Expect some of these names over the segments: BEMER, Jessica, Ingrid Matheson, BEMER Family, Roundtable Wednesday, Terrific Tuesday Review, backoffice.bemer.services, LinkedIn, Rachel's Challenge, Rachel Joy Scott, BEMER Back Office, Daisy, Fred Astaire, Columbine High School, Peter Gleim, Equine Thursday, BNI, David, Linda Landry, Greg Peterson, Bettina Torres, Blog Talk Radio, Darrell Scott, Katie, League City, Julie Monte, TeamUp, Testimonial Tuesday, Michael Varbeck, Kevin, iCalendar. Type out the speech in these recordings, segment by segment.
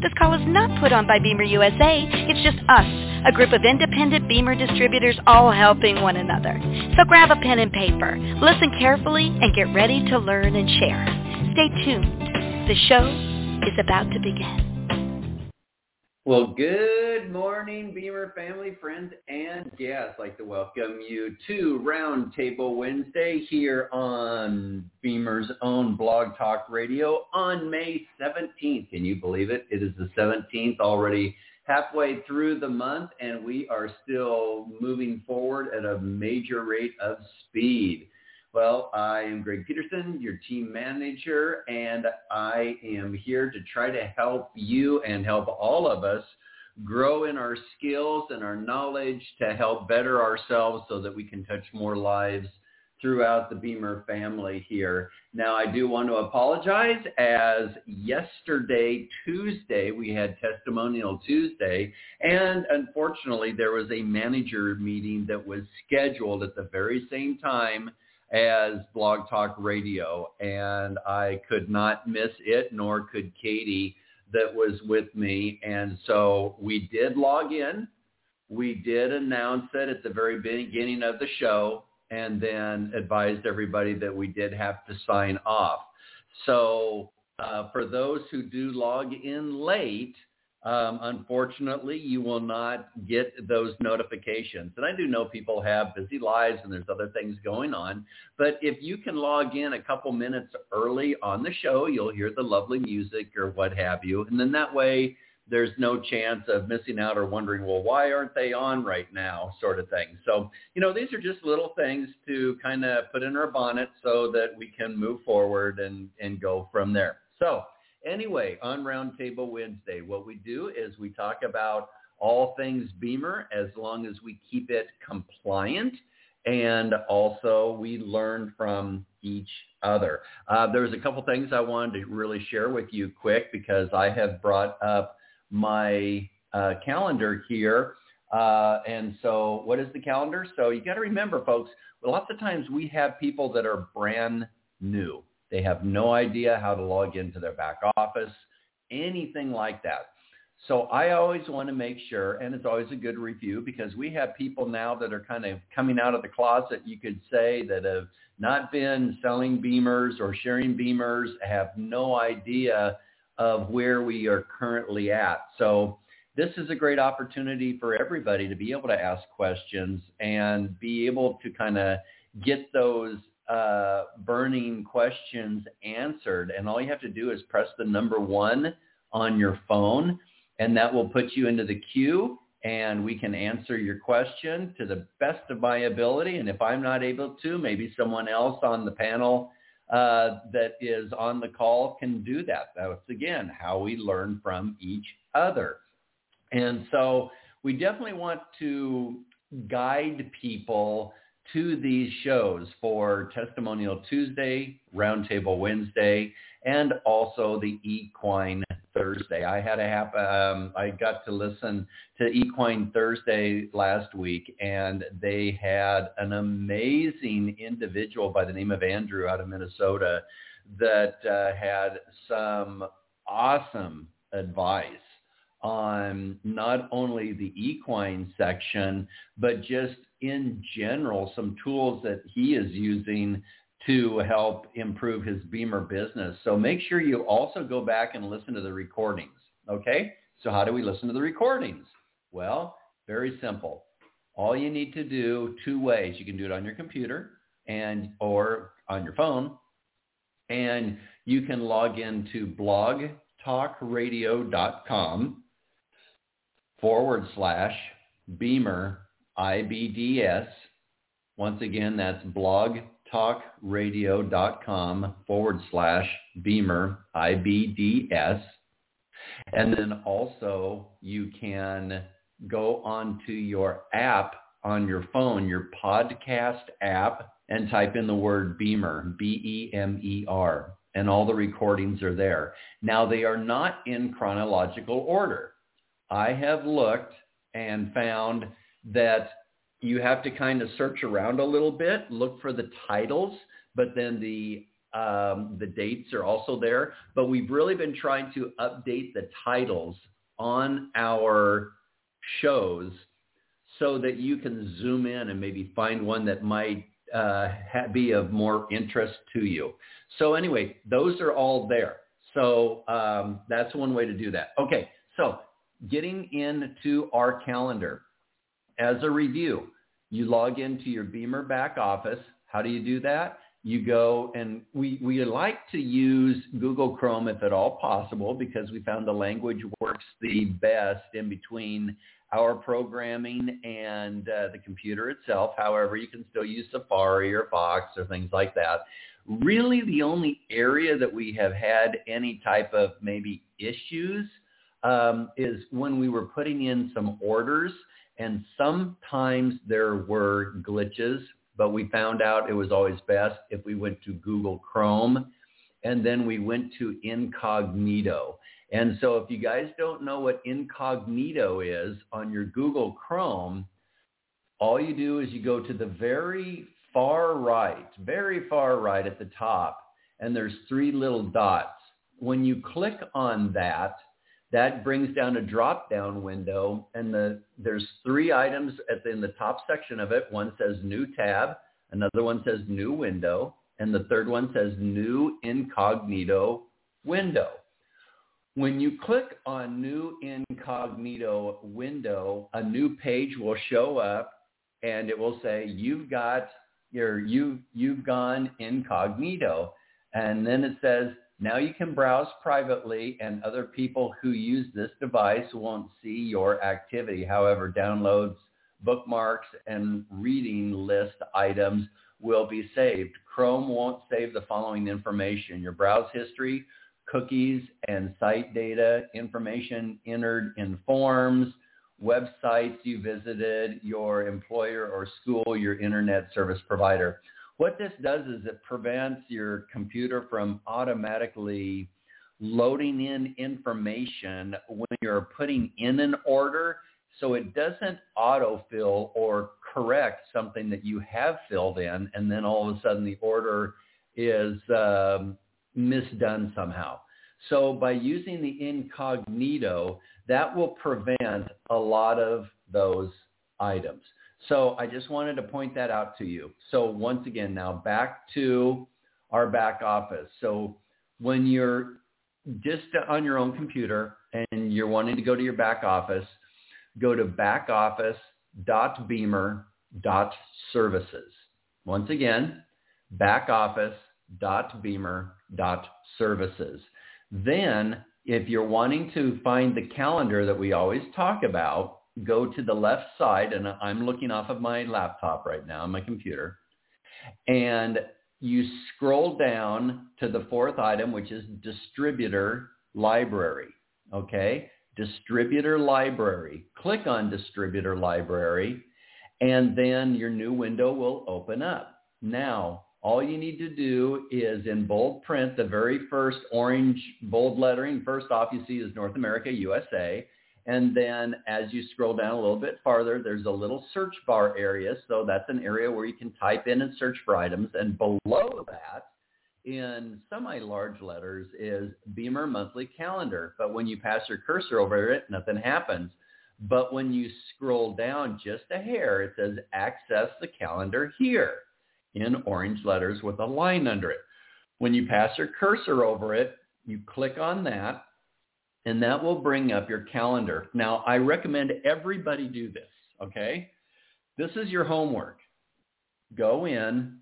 This call is not put on by BEMER USA. It's just us, a group of independent BEMER distributors all helping one another. So grab a pen and paper, listen carefully, and get ready to learn and share. Stay tuned. The show is about to begin. Well, good morning, BEMER family, friends, and guests. I'd like to welcome you to Roundtable Wednesday here on BEMER's own Blog Talk Radio on May 17th. Can you believe it? It is the 17th, already halfway through the month, and we are still moving forward at a major rate of speed. Well, I am Greg Peterson, your team manager, and I am here to try to help you and help all of us grow in our skills and our knowledge to help better ourselves so that we can touch more lives throughout the BEMER family here. Now, I do want to apologize, as yesterday, Tuesday, we had Testimonial Tuesday, and unfortunately, there was a manager meeting that was scheduled at the very same time as Blog Talk Radio, and I could not miss it, nor could Katie that was with me. And so we did log in. We did announce it at the very beginning of the show and then advised everybody that we did have to sign off. So for those who do log in late, unfortunately, you will not get those notifications. And I do know people have busy lives and there's other things going on. But if you can log in a couple minutes early on the show, you'll hear the lovely music or what have you. And then that way, there's no chance of missing out or wondering, well, why aren't they on right now, sort of thing. So, you know, these are just little things to kind of put in our bonnet so that we can move forward and go from there. So, anyway, on Roundtable Wednesday, what we do is we talk about all things BEMER as long as we keep it compliant, and also we learn from each other. There was a couple things I wanted to really share with you quick because I have brought up my calendar here. And so what is the calendar? So you got to remember, folks, lots of times we have people that are brand new. They have no idea how to log into their back office, anything like that. So I always want to make sure, and it's always a good review, because we have people now that are kind of coming out of the closet, you could say, that have not been selling BEMERs or sharing BEMERs, have no idea of where we are currently at. So this is a great opportunity for everybody to be able to ask questions and be able to kind of get those burning questions answered. And all you have to do is press the number 1 on your phone, and that will put you into the queue, and we can answer your question to the best of my ability. And if I'm not able to, maybe someone else on the panel that is on the call can do that. That's, again, how we learn from each other. And so we definitely want to guide people to these shows for Testimonial Tuesday, Roundtable Wednesday, and also the Equine Thursday. I got to listen to Equine Thursday last week, and they had an amazing individual by the name of Andrew out of Minnesota that had some awesome advice on not only the equine section, but just in general, some tools that he is using to help improve his BEMER business. So make sure you also go back and listen to the recordings, okay? So how do we listen to the recordings? Well, very simple. All you need to do, two ways. You can do it on your computer, and or on your phone, and you can log into blogtalkradio.com/BEMER IBDS. Once again, that's blogtalkradio.com/BEMER IBDS. And then also you can go onto your app on your phone, your podcast app, and type in the word BEMER, B-E-M-E-R, and all the recordings are there. Now, they are not in chronological order. I have looked and found that you have to kind of search around a little bit, look for the titles, but then the dates are also there. But we've really been trying to update the titles on our shows so that you can zoom in and maybe find one that might be of more interest to you. So anyway, those are all there. So that's one way to do that. Okay, so getting into our calendar. As a review, you log into your BEMER back office. How do you do that? You go, and we like to use Google Chrome if at all possible, because we found the language works the best in between our programming and the computer itself. However, you can still use Safari or Fox or things like that. Really, the only area that we have had any type of maybe issues is when we were putting in some orders, and sometimes there were glitches, but we found out it was always best if we went to Google Chrome, and then we went to incognito. And so if you guys don't know what incognito is on your Google Chrome, all you do is you go to the very far right at the top, and there's three little dots. When you click on that, that brings down a drop-down window, and there's three items in the top section of it. One says New Tab, another one says New Window, and the third one says New Incognito Window. When you click on New Incognito Window, a new page will show up, and it will say, you've gone incognito, and then it says, now you can browse privately, and other people who use this device won't see your activity. However, downloads, bookmarks, and reading list items will be saved. Chrome won't save the following information: your browse history, cookies and site data, information entered in forms, websites you visited, your employer or school, your internet service provider. What this does is it prevents your computer from automatically loading in information when you're putting in an order, so it doesn't autofill or correct something that you have filled in, and then all of a sudden the order is misdone somehow. So by using the incognito, that will prevent a lot of those items. So I just wanted to point that out to you. So once again, now back to our back office. So when you're just on your own computer and you're wanting to go to your back office, go to backoffice.bemer.services. Once again, backoffice.bemer.services. Then if you're wanting to find the calendar that we always talk about, go to the left side, and I'm looking off of my laptop right now, my computer, and you scroll down to the fourth item, which is Distributor Library, okay? Distributor Library. Click on Distributor Library, and then your new window will open up. Now, all you need to do is in bold print, the very first orange bold lettering, first off you see is North America, USA. And then as you scroll down a little bit farther, there's a little search bar area. So that's an area where you can type in and search for items. And below that, in semi-large letters, is BEMER Monthly Calendar. But when you pass your cursor over it, nothing happens. But when you scroll down just a hair, it says Access the Calendar Here in orange letters with a line under it. When you pass your cursor over it, you click on that, and that will bring up your calendar. Now, I recommend everybody do this, okay? This is your homework. Go in,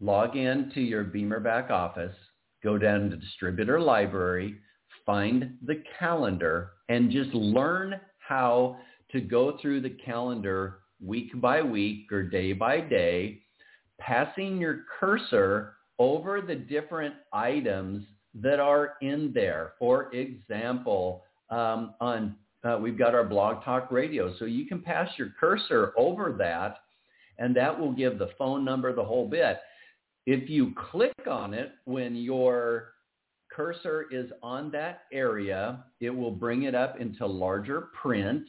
log in to your BEMER Back Office, go down to Distributor Library, find the calendar, and just learn how to go through the calendar week by week or day by day, passing your cursor over the different items that are in there. For example, we've got our Blog Talk Radio. So you can pass your cursor over that, and that will give the phone number, the whole bit. If you click on it when your cursor is on that area, it will bring it up into larger print.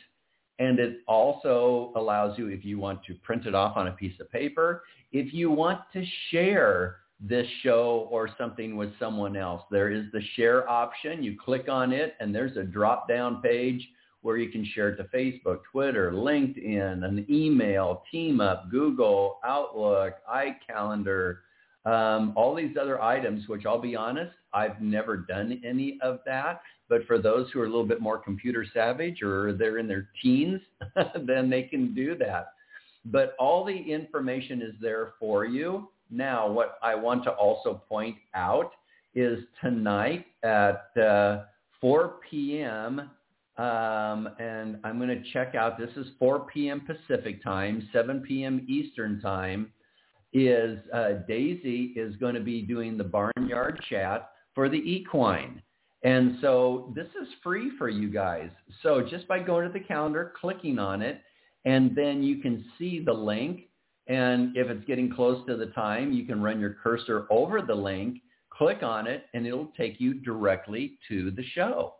And it also allows you, if you want to print it off on a piece of paper, if you want to share this show or something with someone else, there is the share option. You click on it, and there's a drop-down page where you can share it to Facebook, Twitter, LinkedIn, an email, TeamUp, Google, Outlook, iCalendar, all these other items, which I'll be honest, I've never done any of that. But for those who are a little bit more computer savvy or they're in their teens, then they can do that. But all the information is there for you. Now, what I want to also point out is tonight at 4 p.m., and I'm going to check out, this is 4 p.m. Pacific time, 7 p.m. Eastern time, is Daisy is going to be doing the Barnyard Chat for the equine. And so this is free for you guys. So just by going to the calendar, clicking on it, and then you can see the link. And if it's getting close to the time, you can run your cursor over the link, click on it, and it'll take you directly to the show.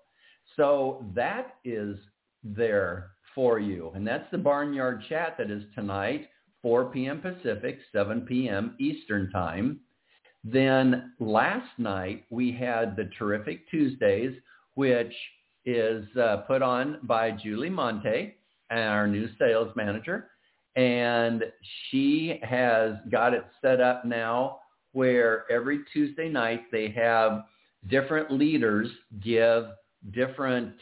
So that is there for you. And that's the Barnyard Chat that is tonight, 4 p.m. Pacific, 7 p.m. Eastern time. Then last night, we had the Terrific Tuesdays, which is put on by Julie Monte, our new sales manager. And she has got it set up now where every Tuesday night they have different leaders give different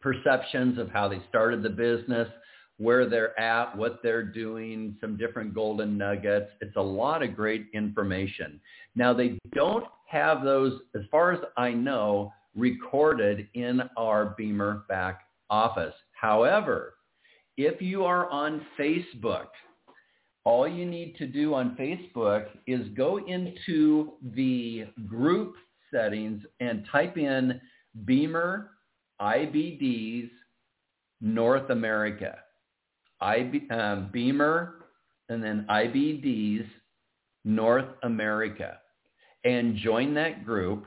perceptions of how they started the business, where they're at, what they're doing, some different golden nuggets. It's a lot of great information. Now, they don't have those, as far as I know, recorded in our BEMER Back Office. However, if you are on Facebook, all you need to do on Facebook is go into the group settings and type in BEMER IBDs North America. BEMER and then IBDs North America, and join that group.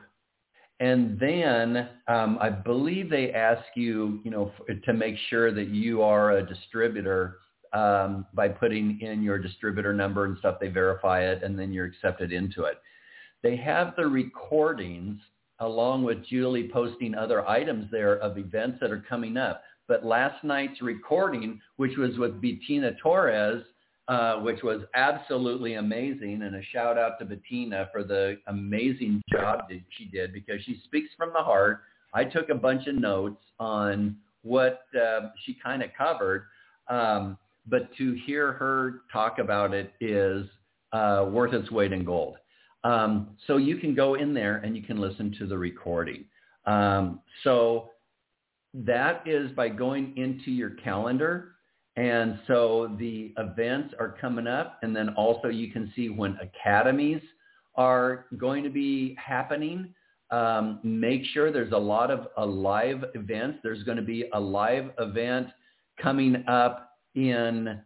And then I believe they ask you, to make sure that you are a distributor by putting in your distributor number and stuff. They verify it, and then you're accepted into it. They have the recordings along with Julie posting other items there of events that are coming up. But last night's recording, which was with Bettina Torres, which was absolutely amazing, and a shout out to Bettina for the amazing job that she did, because she speaks from the heart. I took a bunch of notes on what she kind of covered, but to hear her talk about it is worth its weight in gold. So you can go in there and you can listen to the recording. That is by going into your calendar. And so the events are coming up. And then also you can see when academies are going to be happening. Make sure there's a lot of live events. There's going to be a live event coming up in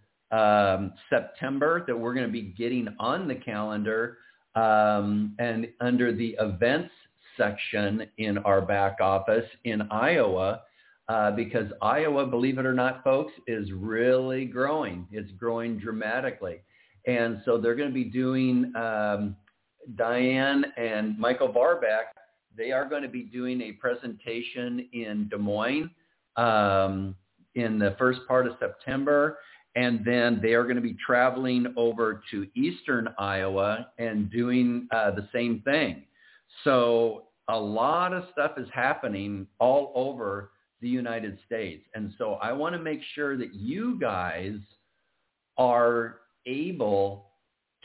September that we're going to be getting on the calendar and under the events section in our back office in Iowa. Because Iowa, believe it or not, folks, is really growing. It's growing dramatically. And so they're going to be doing, Diane and Michael Varbeck, they are going to be doing a presentation in Des Moines in the first part of September. And then they are going to be traveling over to Eastern Iowa and doing the same thing. So a lot of stuff is happening all over the United States. And so I want to make sure that you guys are able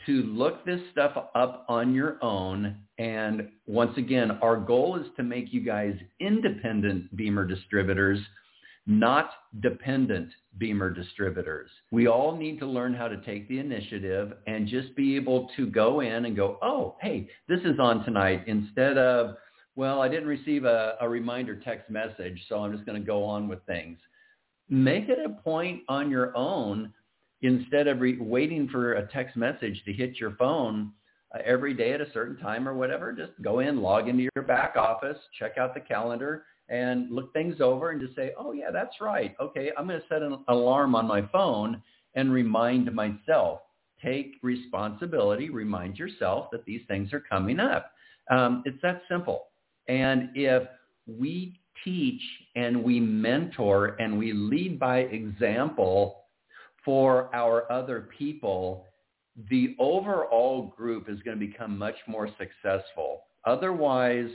to look this stuff up on your own. And once again, our goal is to make you guys independent BEMER distributors, not dependent BEMER distributors. We all need to learn how to take the initiative and just be able to go in and go, oh, hey, this is on tonight, instead of, well, I didn't receive a reminder text message, so I'm just going to go on with things. Make it a point on your own, instead of waiting for a text message to hit your phone every day at a certain time or whatever. Just go in, log into your back office, check out the calendar, and look things over and just say, oh, yeah, that's right. Okay, I'm going to set an alarm on my phone and remind myself. Take responsibility. Remind yourself that these things are coming up. It's that simple. And if we teach and we mentor and we lead by example for our other people, the overall group is going to become much more successful. Otherwise,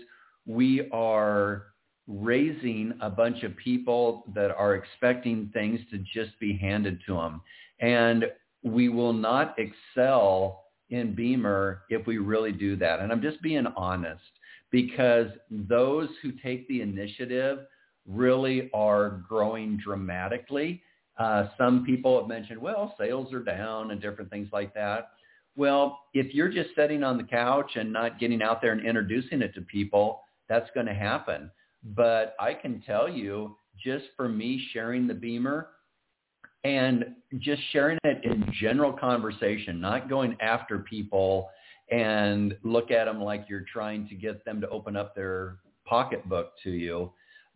we are raising a bunch of people that are expecting things to just be handed to them. And we will not excel in BEMER if we really do that. And I'm just being honest, because those who take the initiative really are growing dramatically. Some people have mentioned, well, sales are down and different things like that. Well, if you're just sitting on the couch and not getting out there and introducing it to people, that's going to happen. But I can tell you, just for me sharing the BEMER and just sharing it in general conversation, not going after people and look at them like you're trying to get them to open up their pocketbook to you,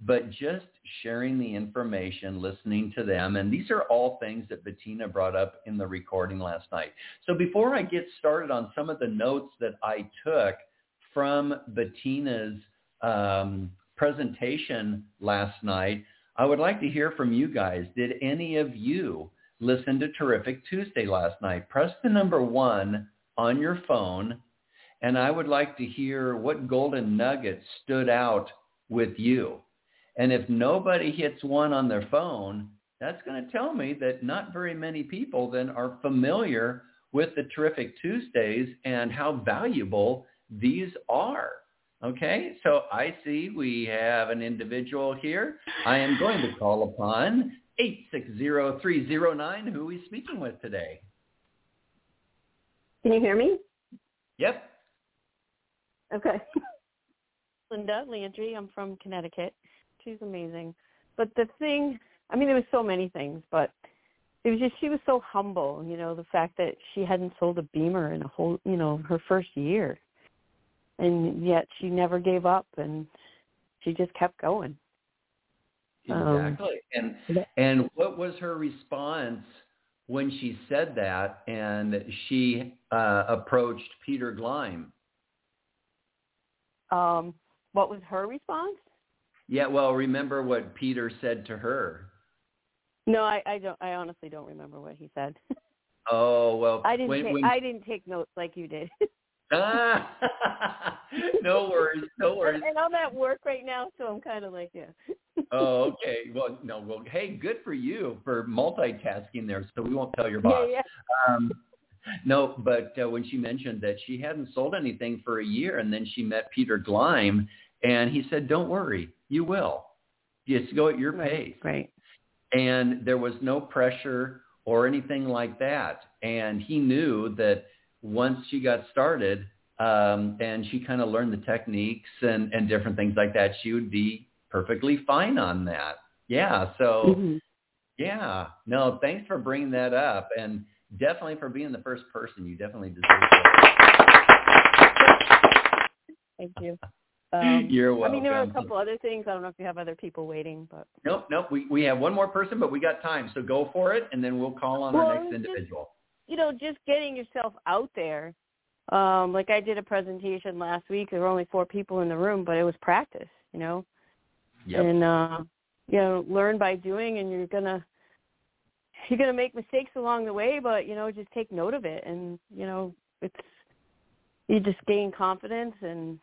but just sharing the information, listening to them. And these are all things that Bettina brought up in the recording last night. So before I get started on some of the notes that I took from Bettina's presentation last night, I would like to hear from you guys. Did any of you listen to Terrific Tuesday last night? Press the number 1 on your phone, and I would like to hear what golden nuggets stood out with you. And if nobody hits 1 on their phone, that's going to tell me that not very many people then are familiar with the Terrific Tuesdays and how valuable these are. Okay, so I see we have an individual here. I am going to call upon 860309, who we're speaking with today. Can you hear me? Yep. Okay. Linda Landry, I'm from Connecticut. She's amazing. But the thing, I mean, there was so many things, but it was just, she was so humble, you know, the fact that she hadn't sold a BEMER in a whole, you know, her first year. And yet she never gave up, and she just kept going. Exactly. And what was her response when she said that and she approached Peter Gleim? What was her response? Yeah, well, remember what Peter said to her. No, I don't. I honestly don't remember what he said. Oh, well. I didn't take notes like you did. No worries. And I'm at work right now, so I'm kind of like, yeah. Oh, okay. Well, no. Well, hey, good for you for multitasking there, so we won't tell your boss. Yeah. No, but when she mentioned that she hadn't sold anything for a year, and then she met Peter Gleim, and he said, don't worry, you will. Just go at your pace. Right. And there was no pressure or anything like that. And he knew that once she got started and she kind of learned the techniques and different things like that, she would be perfectly fine on that. Yeah. So, Yeah. No, thanks for bringing that up. And definitely for being the first person. You definitely deserve it. Thank you. You're welcome. I mean, there are a couple other things. I don't know if you have other people waiting, but nope. We have one more person, but we got time, so go for it, and then we'll call on our next individual. Just, you know, just getting yourself out there. Like I did a presentation last week. There were only 4 people in the room, but it was practice, you know. Yep. And you know, learn by doing, and you're gonna make mistakes along the way, but you know, just take note of it, and you know, it's you just gain confidence and.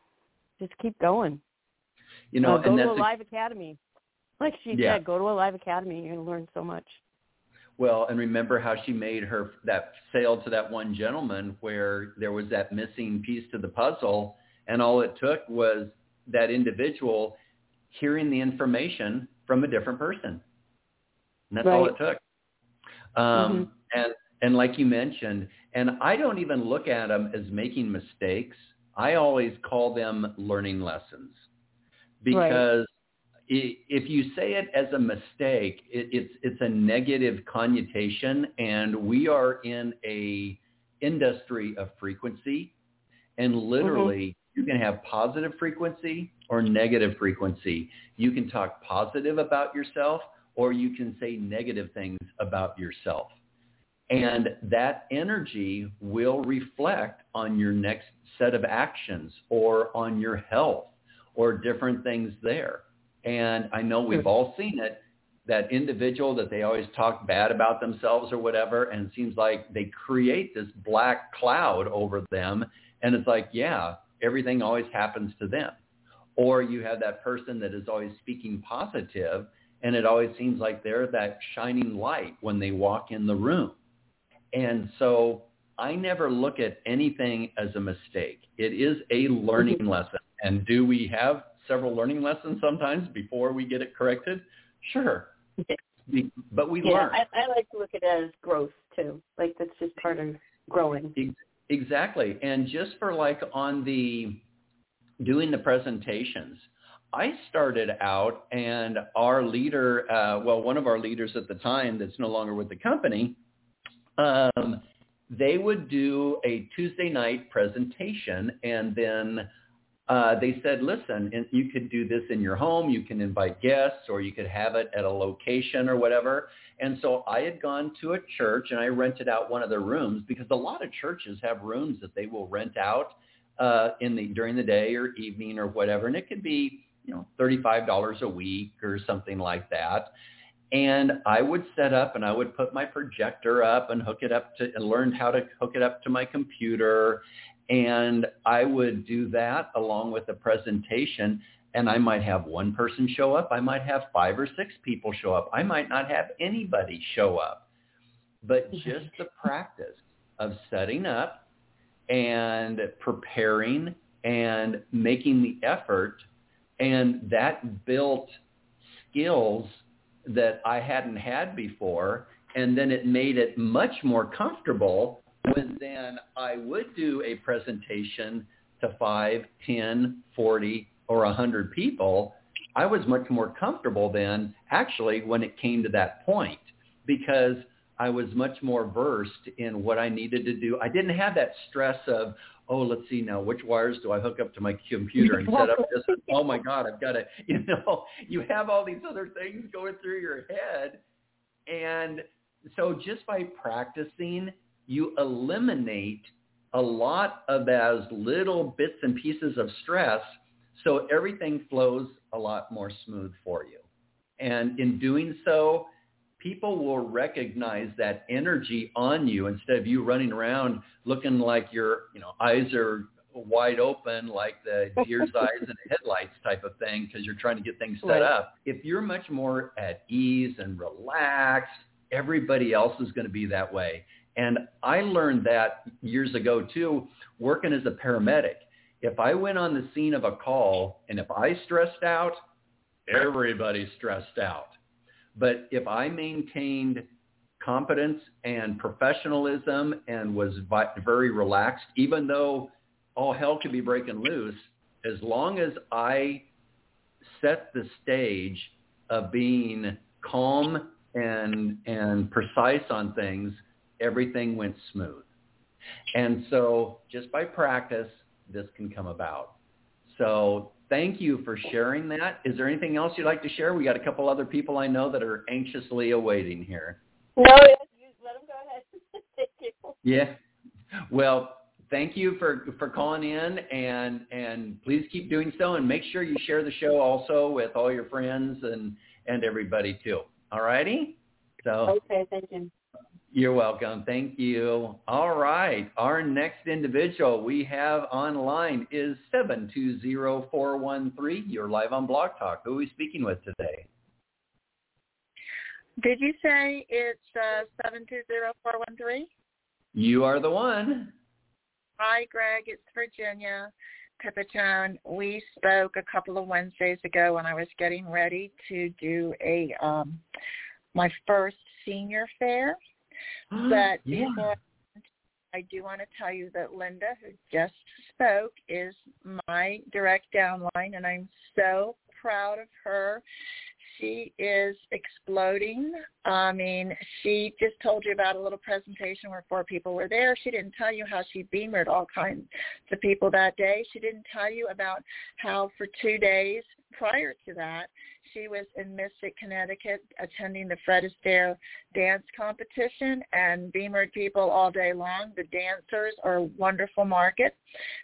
Just keep going. You know, go to a live academy. Like she said, go to a live academy. You're going to learn so much. Well, and remember how she made her that sale to that one gentleman where there was that missing piece to the puzzle, and all it took was that individual hearing the information from a different person. And that's all it took. And like you mentioned, and I don't even look at them as making mistakes. I always call them learning lessons, because if you say it as a mistake, it's a negative connotation, and we are in a industry of frequency, and literally you can have positive frequency or negative frequency. You can talk positive about yourself, or you can say negative things about yourself. And that energy will reflect on your next set of actions or on your health or different things there. And I know we've all seen it, that individual that they always talk bad about themselves or whatever, and it seems like they create this black cloud over them. And it's like, yeah, everything always happens to them. Or you have that person that is always speaking positive, and it always seems like they're that shining light when they walk in the room. And so I never look at anything as a mistake. It is a learning lesson. And do we have several learning lessons sometimes before we get it corrected? Sure. Yeah. But we learn. I like to look at it as growth too. Like that's just part of growing. Exactly. And just for like on the doing the presentations, I started out and our leader, one of our leaders at the time that's no longer with the company, they would do a Tuesday night presentation, and then they said, listen, and you could do this in your home. You can invite guests, or you could have it at a location or whatever. And so I had gone to a church, and I rented out one of their rooms, because a lot of churches have rooms that they will rent out during the day or evening or whatever. And it could be, $35 a week or something like that. And I would set up, and I would put my projector up and hook it up to, and learned how to hook it up to my computer. And I would do that along with the presentation. And I might have one person show up. I might have 5 or 6 people show up. I might not have anybody show up. But just the practice of setting up and preparing and making the effort, and that built skills that I hadn't had before, and then it made it much more comfortable when then I would do a presentation to 5, 10, 40, or 100 people. I was much more comfortable then, actually, when it came to that point, because I was much more versed in what I needed to do. I didn't have that stress of, let's see now, which wires do I hook up to my computer and set up this? Oh my God, I've got to, you have all these other things going through your head. And so just by practicing, you eliminate a lot of those little bits and pieces of stress. So everything flows a lot more smooth for you. And in doing so, people will recognize that energy on you, instead of you running around looking like your, eyes are wide open, like the deer's eyes in the headlights type of thing, because you're trying to get things set up. If you're much more at ease and relaxed, everybody else is going to be that way. And I learned that years ago too, working as a paramedic. If I went on the scene of a call and if I stressed out, everybody stressed out. But if I maintained competence and professionalism and was very relaxed, even though all hell could be breaking loose, as long as I set the stage of being calm and precise on things, everything went smooth. And so just by practice, this can come about. So thank you for sharing that. Is there anything else you'd like to share? We got a couple other people I know that are anxiously awaiting here. No, let them go ahead. Thank you. Yeah. Well, thank you for calling in, and please keep doing so, and make sure you share the show also with all your friends and everybody too. All righty? So, okay, thank you. You're welcome. Thank you. All right. Our next individual we have online is 720413. You're live on Blog Talk. Who are we speaking with today? Did you say it's 720-413? You are the one. Hi, Greg. It's Virginia Pipitone. We spoke a couple of Wednesdays ago when I was getting ready to do a my first senior fair. But yeah. Before I do want to tell you that Linda, who just spoke, is my direct downline, and I'm so proud of her. She is exploding. I mean, she just told you about a little presentation where four people were there. She didn't tell you how she beamered all kinds of people that day. She didn't tell you about how for 2 days prior to that, she was in Mystic, Connecticut, attending the Fred Astaire dance competition and beamered people all day long. The dancers are a wonderful market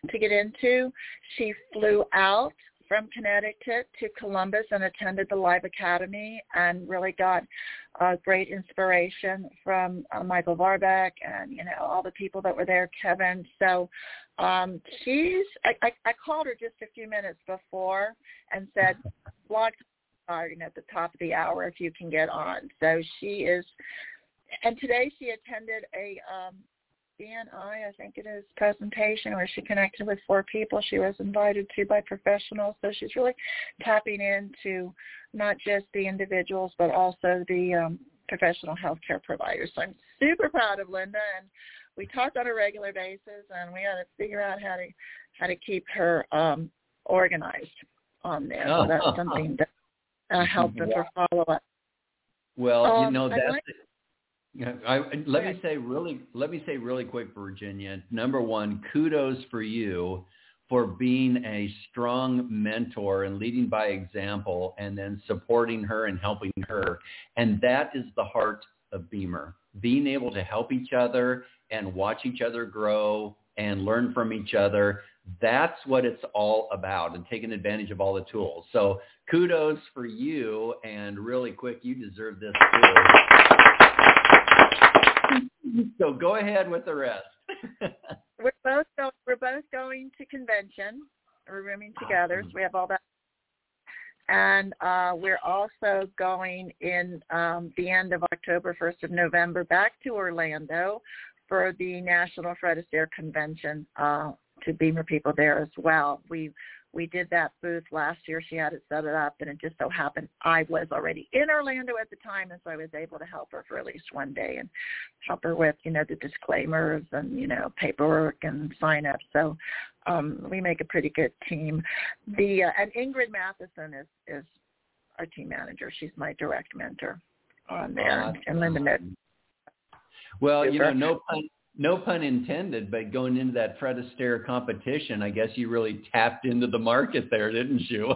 to get into. She flew out from Connecticut to Columbus and attended the Live Academy and really got great inspiration from Michael Varbeck and, you know, all the people that were there, Kevin. So I called her just a few minutes before and said, blog at the top of the hour if you can get on. So she is, and today she attended a BNI, I think it is, presentation where she connected with four people she was invited to by professionals. So she's really tapping into not just the individuals but also the professional healthcare providers. So I'm super proud of Linda, and we talk on a regular basis, and we got to figure out how to keep her organized on there. So that's something that helped with her follow up. Well, you know that. Let me say really quick, Virginia, number one, kudos for you for being a strong mentor and leading by example and then supporting her and helping her. And that is the heart of BEMER, being able to help each other and watch each other grow and learn from each other. That's what it's all about, and taking advantage of all the tools. So kudos for you, and really quick, you deserve this too. So go ahead with the rest. We're both going to convention. We're rooming together. So we have all that. And we're also going in the end of October, 1st of November, back to Orlando for the National Fred Astaire Convention to BEMER people there as well. We did that booth last year. She had it set it up, and it just so happened I was already in Orlando at the time, and so I was able to help her for at least one day and help her with, you know, the disclaimers and, you know, paperwork and sign-up. So we make a pretty good team. And Ingrid Matheson is our team manager. She's my direct mentor on there, and Linda Landry. Well, you know, no pun intended, but going into that Fred Astaire competition, I guess you really tapped into the market there, didn't you?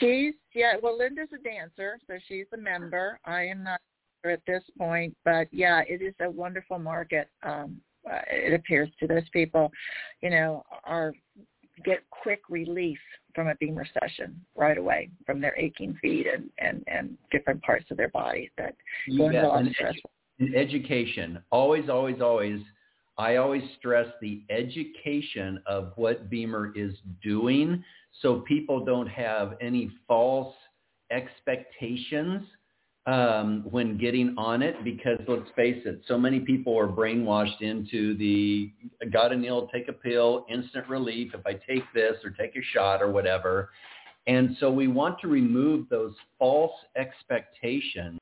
Well, Linda's a dancer, so she's a member. I am not at this point, but yeah, it is a wonderful market. It appears to those people, you know, get quick relief from a BEMER session right away from their aching feet and different parts of their body that go into a lot of stress. And education, always, I always stress the education of what BEMER is doing so people don't have any false expectations when getting on it, because let's face it, so many people are brainwashed into the gotta kneel, take a pill, instant relief, if I take this or take a shot or whatever. And so we want to remove those false expectations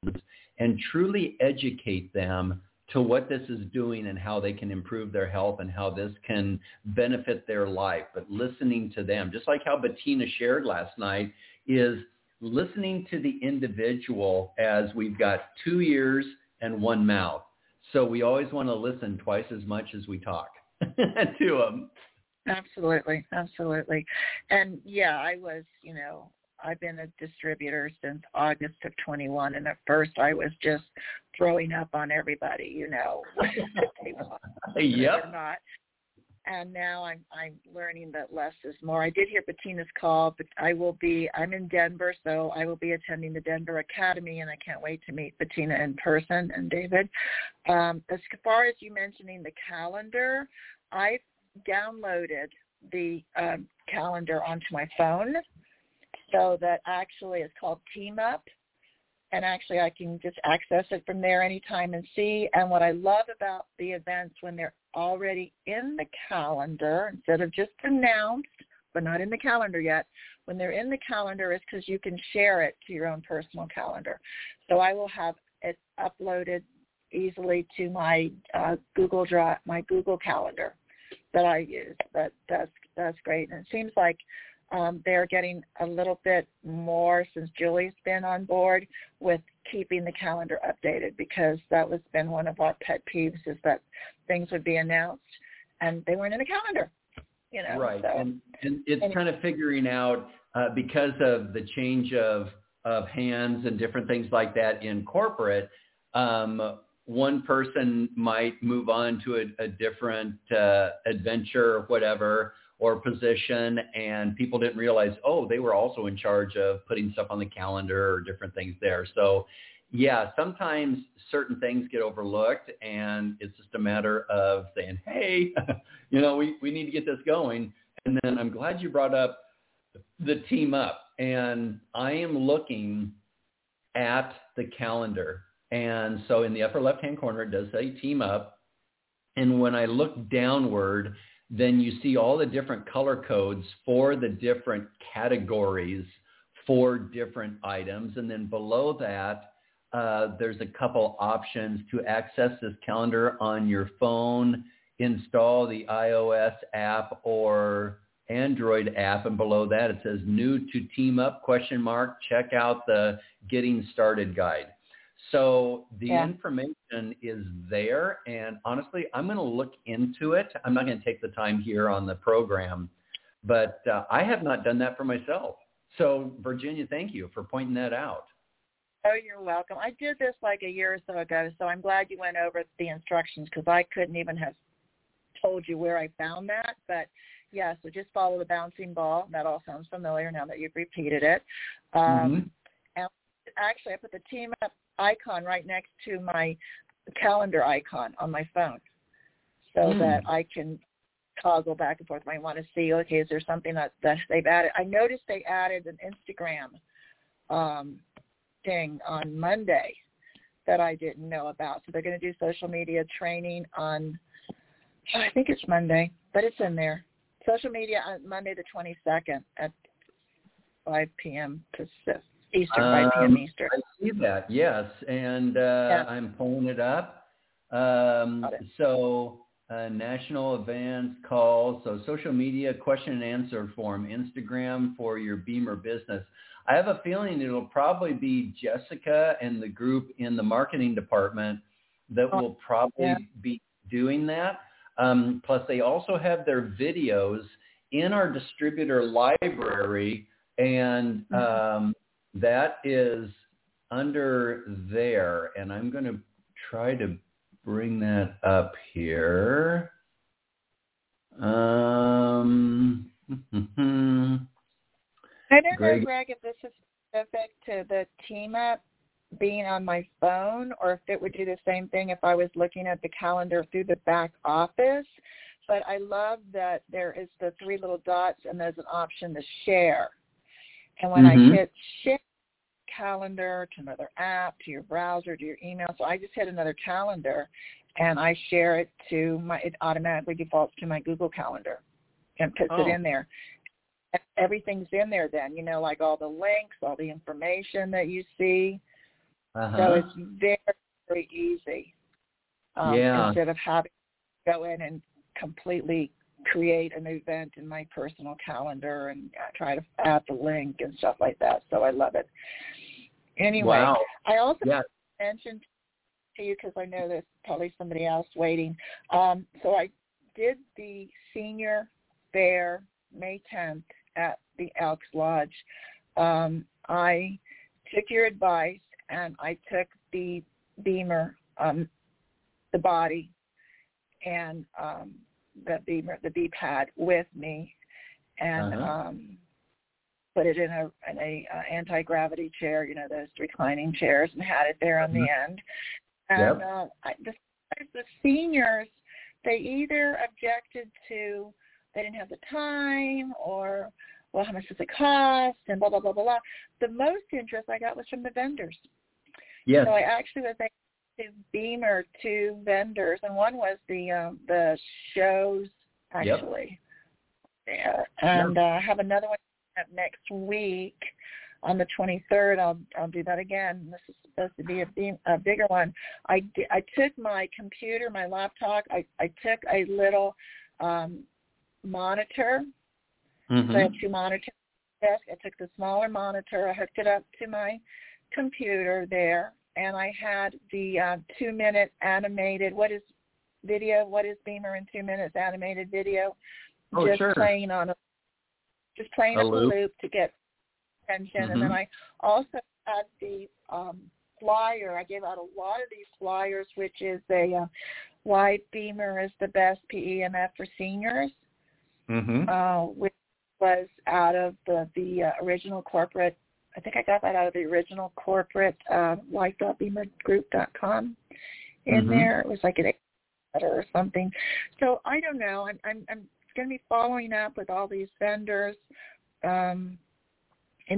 and truly educate them to what this is doing and how they can improve their health and how this can benefit their life. But listening to them, just like how Bettina shared last night, is listening to the individual, as we've got 2 ears and 1 mouth. So we always want to listen twice as much as we talk to them. Absolutely. And yeah, I've been a distributor since August of 21, and at first I was just throwing up on everybody, you know. Yep. Not. And now I'm learning that less is more. I did hear Bettina's call, but I'm in Denver, so I will be attending the Denver Academy, and I can't wait to meet Bettina in person and David. As far as you mentioning the calendar, I've downloaded the calendar onto my phone. So that actually is called TeamUp. and actually I can just access it from there anytime and see. And what I love about the events, when they're already in the calendar, instead of just announced, but not in the calendar yet, when they're in the calendar is because you can share it to your own personal calendar. So I will have it uploaded easily to my Google Drive, my Google Calendar that I use. That's great. And it seems like they're getting a little bit more since Julie's been on board with keeping the calendar updated, because that was been one of our pet peeves, is that things would be announced and they weren't in the calendar. You know, right. So. And it's kind of figuring out because of the change of hands and different things like that in corporate, one person might move on to a different adventure or whatever, or position, and people didn't realize, oh, they were also in charge of putting stuff on the calendar or different things there. So yeah, sometimes certain things get overlooked, and it's just a matter of saying, hey, you know, we need to get this going. And then I'm glad you brought up the team up, and I am looking at the calendar. And so in the upper left-hand corner, it does say team up. And when I look downward, then you see all the different color codes for the different categories for different items. And then below that, there's a couple options to access this calendar on your phone, install the iOS app or Android app. And below that, it says new to team up ? Check out the getting started guide. So the information is there, and honestly, I'm going to look into it. I'm not going to take the time here on the program, but I have not done that for myself. So, Virginia, thank you for pointing that out. Oh, you're welcome. I did this like a year or so ago, so I'm glad you went over the instructions, because I couldn't even have told you where I found that, but yeah, so just follow the bouncing ball. That all sounds familiar now that you've repeated it. And actually, I put the team up icon right next to my calendar icon on my phone, so that I can toggle back and forth. I want to see, okay, is there something that they've added? I noticed they added an Instagram thing on Monday that I didn't know about. So they're going to do social media training on, I think it's Monday, but it's in there. Social media on Monday the 22nd at 5 p.m. Pacific. Eastern, 5 p.m. Eastern. I see that, yes. And I'm pulling it up. National events, calls, so social media question and answer form, Instagram for your BEMER business. I have a feeling it'll probably be Jessica and the group in the marketing department that will probably be doing that. Plus, they also have their videos in our distributor library, and that is under there, and I'm going to try to bring that up here. I don't know, Greg, if this is specific to the team up being on my phone, or if it would do the same thing if I was looking at the calendar through the back office. But I love that there is the three little dots, and there's an option to share. And when I hit shift calendar to another app, to your browser, to your email, so I just hit another calendar, and I share it to my, it automatically defaults to my Google Calendar and puts it in there. And everything's in there then, you know, like all the links, all the information that you see. So it's very, very easy instead of having to go in and completely create an event in my personal calendar and try to add the link and stuff like that. So I love it. Anyway, I also mentioned to you, because I know there's probably somebody else waiting. So I did the senior fair May 10th at the Elks Lodge. I took your advice, and I took the BEMER, the body, and the B-pad with me, and put it in a anti-gravity chair, you know, those reclining chairs, and had it there on the end. And the seniors, they either objected to they didn't have the time, or, well, how much does it cost, and blah, blah, blah, blah, blah. The most interest I got was from the vendors. Yes. So I actually was able to BEMER two vendors, and one was the shows, actually. Yep. And I have another one up next week on the 23rd. I'll do that again. This is supposed to be a bigger one. I took my computer, my laptop. I took a little monitor. Mm-hmm. So I have two monitors on my desk. I took the smaller monitor. I hooked it up to my computer there, and I had the 2-minute animated what is BEMER in 2 minutes animated video, playing on a loop to get attention. Mm-hmm. And then I also had the flyer. I gave out a lot of these flyers, which is a why BEMER is the best PEMF for seniors, mm-hmm. Which was out of the original corporate. I think I got that out of the original corporate life.bemergroup.com in mm-hmm. there. It was like an 8 letter or something. So I don't know. I'm going to be following up with all these vendors in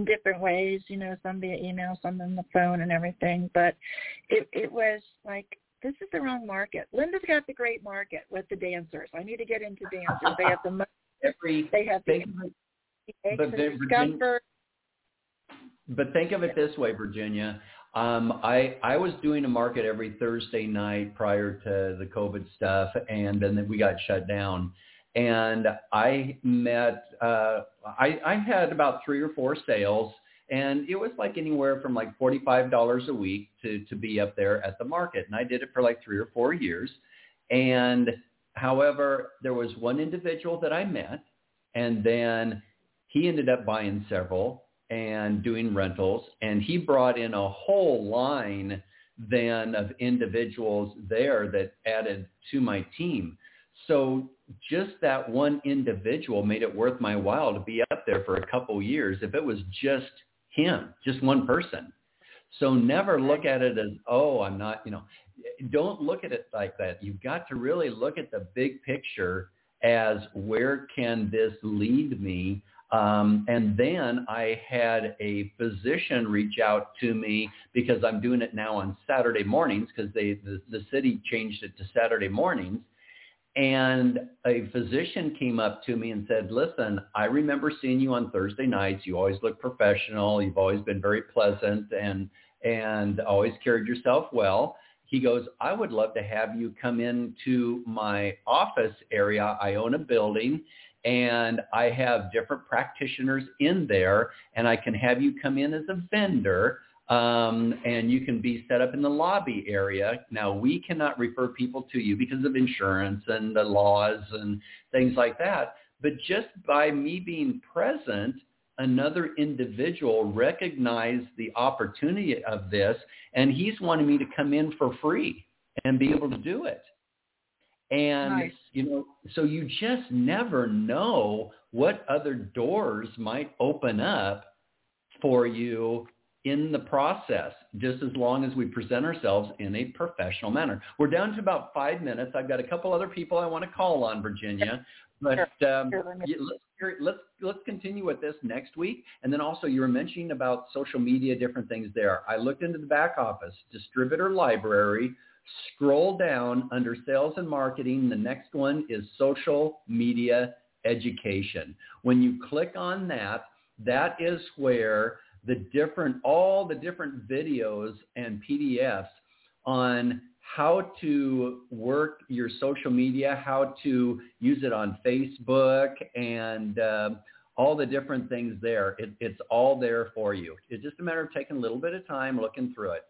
different ways, some via email, some on the phone and everything. But it was like, this is the wrong market. Linda's got the great market with the dancers. I need to get into dancers. They have the money. They have the discomfort. But think of it this way, Virginia. I was doing a market every Thursday night prior to the COVID stuff, and then we got shut down. And I met I had about 3 or 4 sales, and it was like anywhere from like $45 a week to be up there at the market. And I did it for like 3 or 4 years. And however, there was one individual that I met, and then he ended up buying several and doing rentals, and he brought in a whole line then of individuals there that added to my team. So just that one individual made it worth my while to be up there for a couple years if it was just him, just one person. So never look at it as, I'm not, don't look at it like that. You've got to really look at the big picture as where can this lead me? And then I had a physician reach out to me because I'm doing it now on Saturday mornings because the city changed it to Saturday mornings. And a physician came up to me and said, listen, I remember seeing you on Thursday nights. You always look professional. You've always been very pleasant and always carried yourself well. He goes, I would love to have you come into my office area. I own a building. And I have different practitioners in there, and I can have you come in as a vendor, and you can be set up in the lobby area. Now, we cannot refer people to you because of insurance and the laws and things like that. But just by me being present, another individual recognized the opportunity of this, and he's wanting me to come in for free and be able to do it. And, nice. So you just never know what other doors might open up for you in the process, just as long as we present ourselves in a professional manner. We're down to about 5 minutes. I've got a couple other people I want to call on, Virginia. But let's continue with this next week. And then also you were mentioning about social media, different things there. I looked into the back office, distributor library. Scroll down under sales and marketing. The next one is social media education. When you click on that, that is where all the different videos and PDFs on how to work your social media, how to use it on Facebook and all the different things there. It's all there for you. It's just a matter of taking a little bit of time looking through it.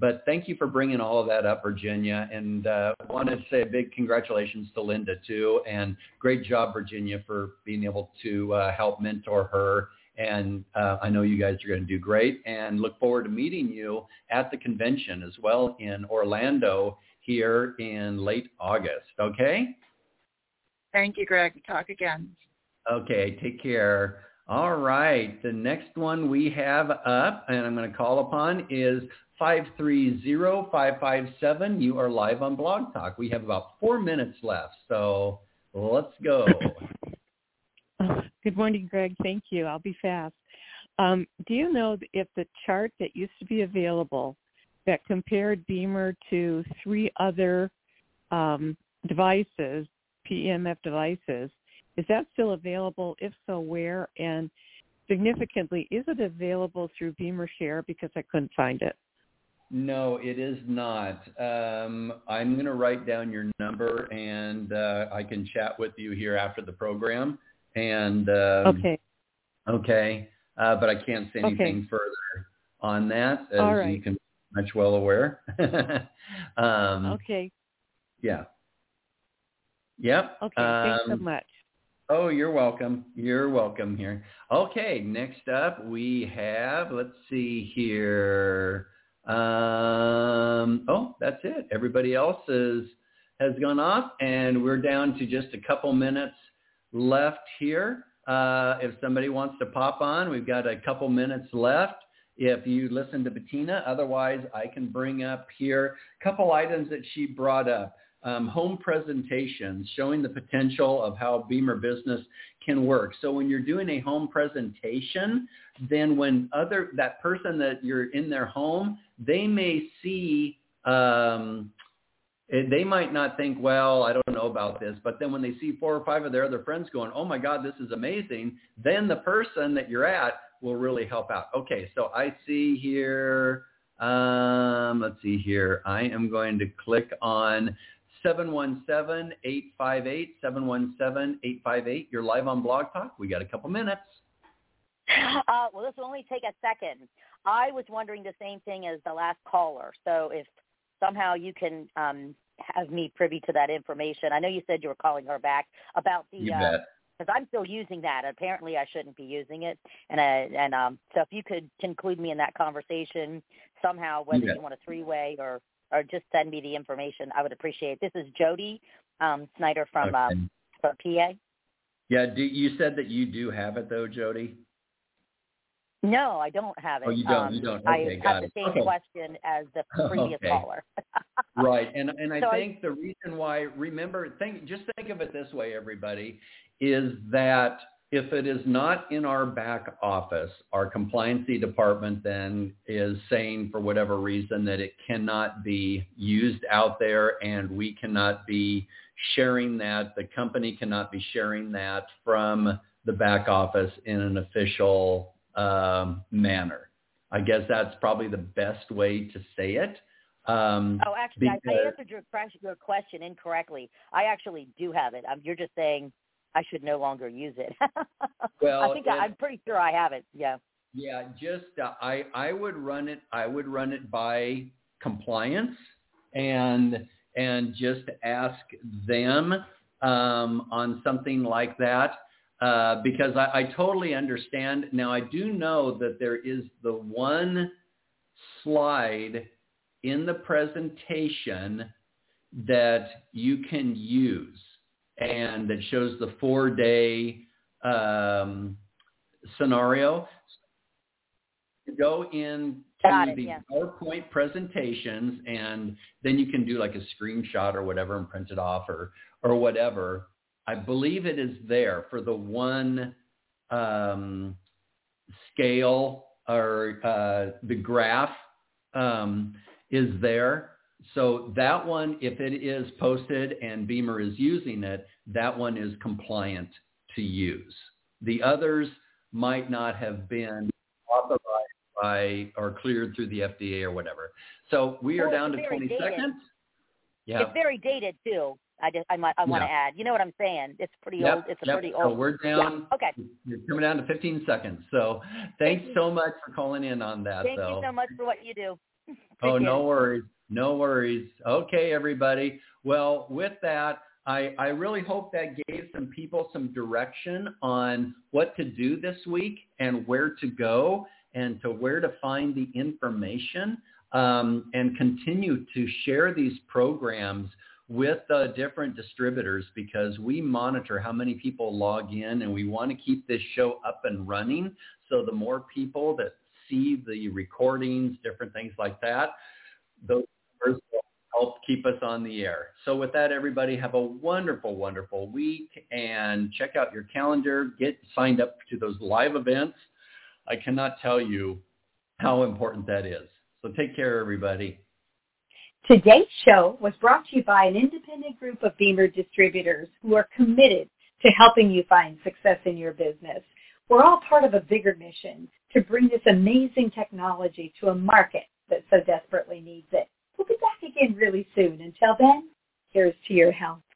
But thank you for bringing all of that up, Virginia. And I want to say a big congratulations to Linda, too. And great job, Virginia, for being able to help mentor her. And I know you guys are going to do great. And look forward to meeting you at the convention as well in Orlando here in late August. Okay? Thank you, Greg. We'll talk again. Okay. Take care. All right. The next one we have up and I'm going to call upon is 530-557. You are live on Blog Talk. We have about 4 minutes left, so let's go. Good morning, Greg. Thank you. I'll be fast. Do you know if the chart that used to be available that compared BEMER to three other devices, PEMF devices. Is that still available? If so, where? And significantly, is it available through BEMER Share? Because I couldn't find it. No, it is not. I'm going to write down your number, and I can chat with you here after the program. And okay. But I can't say anything further on that, as you can be much well aware. Yeah. Yep. Okay. Thanks so much. Oh, you're welcome. You're welcome here. Okay. Next up, we have, let's see here. That's it. Everybody else has gone off, and we're down to just a couple minutes left here. If somebody wants to pop on, we've got a couple minutes left. If you listen to Bettina, otherwise I can bring up here a couple items that she brought up. Home presentations, showing the potential of how BEMER business can work. So when you're doing a home presentation, then when that person that you're in their home, they may see, they might not think, well, I don't know about this. But then when they see four or five of their other friends going, oh my God, this is amazing, then the person that you're at will really help out. Okay, so I see here, let's see here. I am going to click on 717-858, 717-858. You're live on Blog Talk. We got a couple minutes. Well, this will only take a second. I was wondering the same thing as the last caller. So if somehow you can have me privy to that information. I know you said you were calling her back about the because I'm still using that. Apparently, I shouldn't be using it. And so if you could conclude me in that conversation somehow, whether you want a three-way or just send me the information, I would appreciate it. This is Jody Snyder from PA. Yeah, you said that you do have it, though, Jody? No, I don't have it. Oh, you don't. You don't. Okay, I have the same question as the previous caller. Right, and I think the reason why, just think of it this way, everybody, is that if it is not in our back office, our compliancy department then is saying for whatever reason that it cannot be used out there, and we cannot be sharing that, the company cannot be sharing that from the back office in an official manner. I guess that's probably the best way to say it. Actually, I answered your question incorrectly. I actually do have it. You're just saying I should no longer use it. Well, I think I'm pretty sure I have it. Yeah. Yeah. Just I would run it by compliance and just ask them on something like that. Because I totally understand. Now, I do know that there is the one slide in the presentation that you can use and that shows the 4-day scenario. Go in to the PowerPoint presentations, and then you can do like a screenshot or whatever and print it off or whatever. I believe it is there for the one scale or the graph is there. So that one, if it is posted and BEMER is using it, that one is compliant to use. The others might not have been authorized by or cleared through the FDA or whatever. So we are down to 20 seconds. Yeah. It's very dated too. I want to add. You know what I'm saying? It's pretty old. It's pretty old. So we're down. Yeah. Okay. You're coming down to 15 seconds. So thanks so much for calling in on that. Thank you so much for what you do. No worries. No worries. Okay, everybody. Well, with that, I really hope that gave some people some direction on what to do this week and where to go and to where to find the information and continue to share these programs with the different distributors, because we monitor how many people log in, and we want to keep this show up and running. So the more people that see the recordings, different things like that, those numbers will help keep us on the air. So with that, everybody, have a wonderful, wonderful week, and check out your calendar. Get signed up to those live events. I cannot tell you how important that is. So So take care, everybody. Today's show was brought to you by an independent group of BEMER distributors who are committed to helping you find success in your business. We're all part of a bigger mission to bring this amazing technology to a market that so desperately needs it. We'll be back again really soon. Until then, here's to your health.